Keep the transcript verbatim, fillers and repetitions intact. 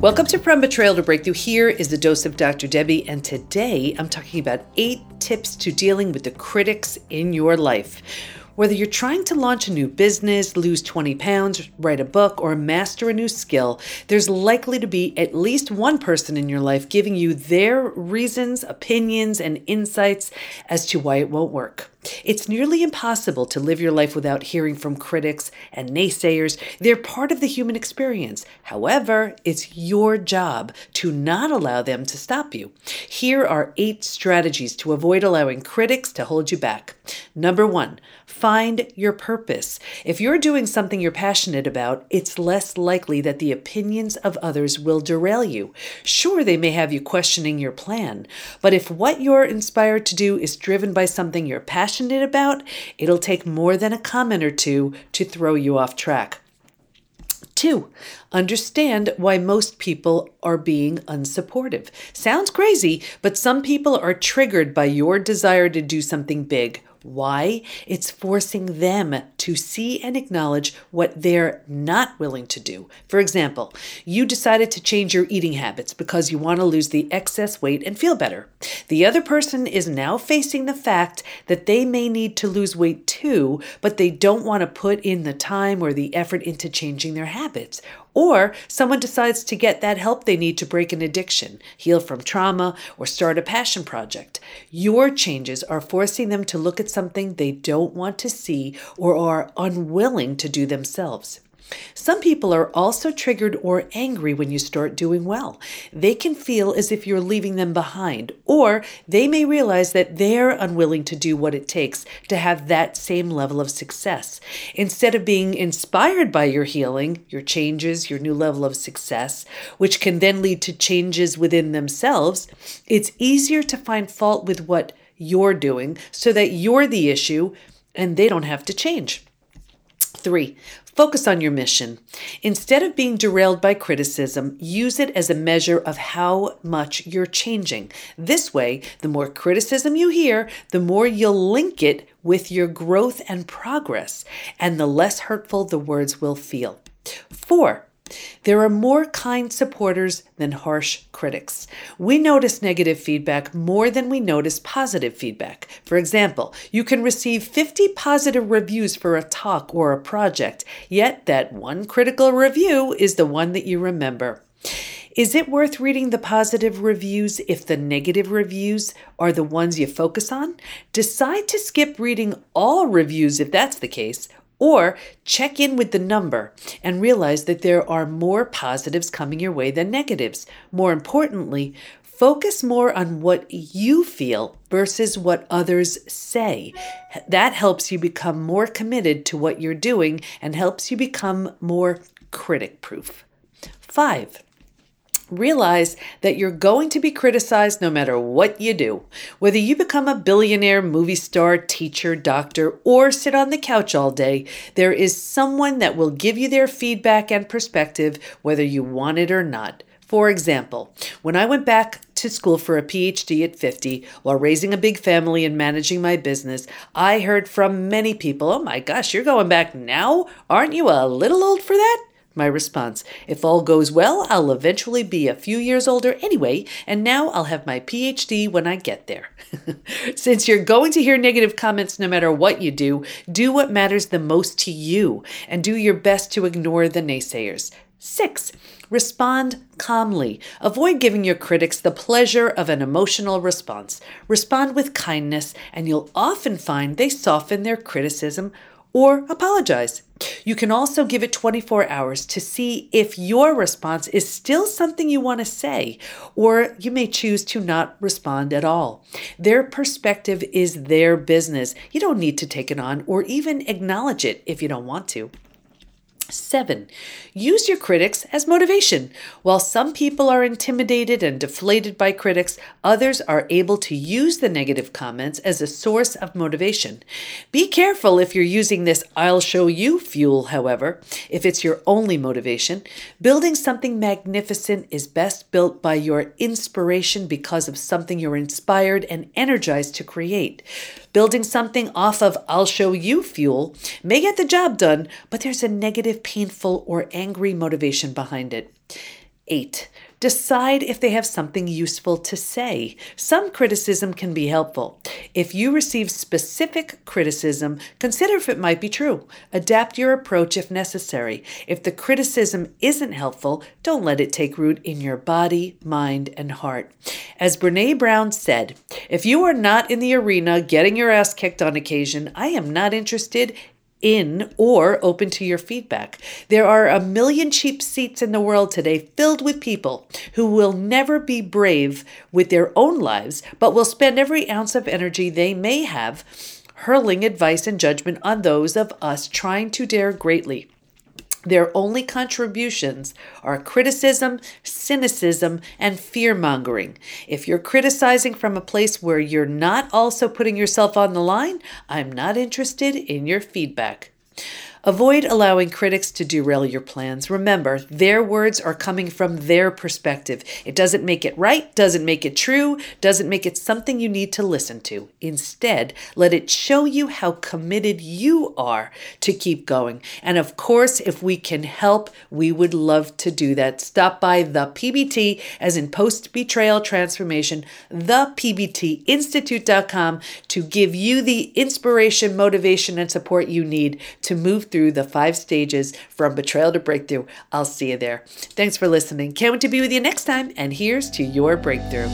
Welcome to Prem Betrayal to Breakthrough. Here is the dose of Doctor Debbie, and today I'm talking about eight tips to dealing with the critics in your life. Whether you're trying to launch a new business, lose twenty pounds, write a book, or master a new skill, there's likely to be at least one person in your life giving you their reasons, opinions, and insights as to why it won't work. It's nearly impossible to live your life without hearing from critics and naysayers. They're part of the human experience. However, it's your job to not allow them to stop you. Here are eight strategies to avoid allowing critics to hold you back. Number one, find your purpose. If you're doing something you're passionate about, it's less likely that the opinions of others will derail you. Sure, they may have you questioning your plan, but if what you're inspired to do is driven by something you're passionate about, Passionate about, it'll take more than a comment or two to throw you off track. Two, understand why most people are being unsupportive. Sounds crazy, but some people are triggered by your desire to do something big. Why? It's forcing them to see and acknowledge what they're not willing to do. For example, you decided to change your eating habits because you want to lose the excess weight and feel better. The other person is now facing the fact that they may need to lose weight too, but they don't want to put in the time or the effort into changing their habits. Or someone decides to get that help they need to break an addiction, heal from trauma, or start a passion project. Your changes are forcing them to look at something they don't want to see or are unwilling to do themselves. Some people are also triggered or angry when you start doing well. They can feel as if you're leaving them behind, or they may realize that they're unwilling to do what it takes to have that same level of success. Instead of being inspired by your healing, your changes, your new level of success, which can then lead to changes within themselves, it's easier to find fault with what you're doing so that you're the issue and they don't have to change. Three, focus on your mission. Instead of being derailed by criticism, use it as a measure of how much you're changing. This way, the more criticism you hear, the more you'll link it with your growth and progress, and the less hurtful the words will feel. Four, there are more kind supporters than harsh critics. We notice negative feedback more than we notice positive feedback. For example, you can receive fifty positive reviews for a talk or a project, yet that one critical review is the one that you remember. Is it worth reading the positive reviews if the negative reviews are the ones you focus on? Decide to skip reading all reviews if that's the case. Or check in with the number and realize that there are more positives coming your way than negatives. More importantly, focus more on what you feel versus what others say. That helps you become more committed to what you're doing and helps you become more critic-proof. Five, realize that you're going to be criticized no matter what you do. Whether you become a billionaire, movie star, teacher, doctor, or sit on the couch all day, there is someone that will give you their feedback and perspective, whether you want it or not. For example, when I went back to school for a P H D at fifty, while raising a big family and managing my business, I heard from many people, "Oh my gosh, you're going back now? Aren't you a little old for that?" My response, if all goes well, I'll eventually be a few years older anyway, and now I'll have my P H D when I get there. Since you're going to hear negative comments no matter what you do, do what matters the most to you and do your best to ignore the naysayers. Six, respond calmly. Avoid giving your critics the pleasure of an emotional response. Respond with kindness, and you'll often find they soften their criticism or apologize. You can also give it twenty-four hours to see if your response is still something you want to say, or you may choose to not respond at all. Their perspective is their business. You don't need to take it on or even acknowledge it if you don't want to. Seven, use your critics as motivation. While some people are intimidated and deflated by critics, others are able to use the negative comments as a source of motivation. Be careful if you're using this "I'll show you" fuel, however, if it's your only motivation. Building something magnificent is best built by your inspiration because of something you're inspired and energized to create. Building something off of "I'll show you" fuel may get the job done, but there's a negative, painful, or angry motivation behind it. Eight, decide if they have something useful to say. Some criticism can be helpful. If you receive specific criticism, consider if it might be true. Adapt your approach if necessary. If the criticism isn't helpful, don't let it take root in your body, mind, and heart. As Brené Brown said, if you are not in the arena getting your ass kicked on occasion, I am not interested in or open to your feedback. There are a million cheap seats in the world today filled with people who will never be brave with their own lives, but will spend every ounce of energy they may have hurling advice and judgment on those of us trying to dare greatly. Their only contributions are criticism, cynicism, and fear-mongering. If you're criticizing from a place where you're not also putting yourself on the line, I'm not interested in your feedback. Avoid allowing critics to derail your plans. Remember, their words are coming from their perspective. It doesn't make it right, doesn't make it true, doesn't make it something you need to listen to. Instead, let it show you how committed you are to keep going. And of course, if we can help, we would love to do that. Stop by the P B T, as in post-betrayal transformation, the p b t institute dot com to give you the inspiration, motivation, and support you need to move through the five stages from betrayal to breakthrough. I'll see you there. Thanks for listening. Can't wait to be with you next time. And here's to your breakthrough.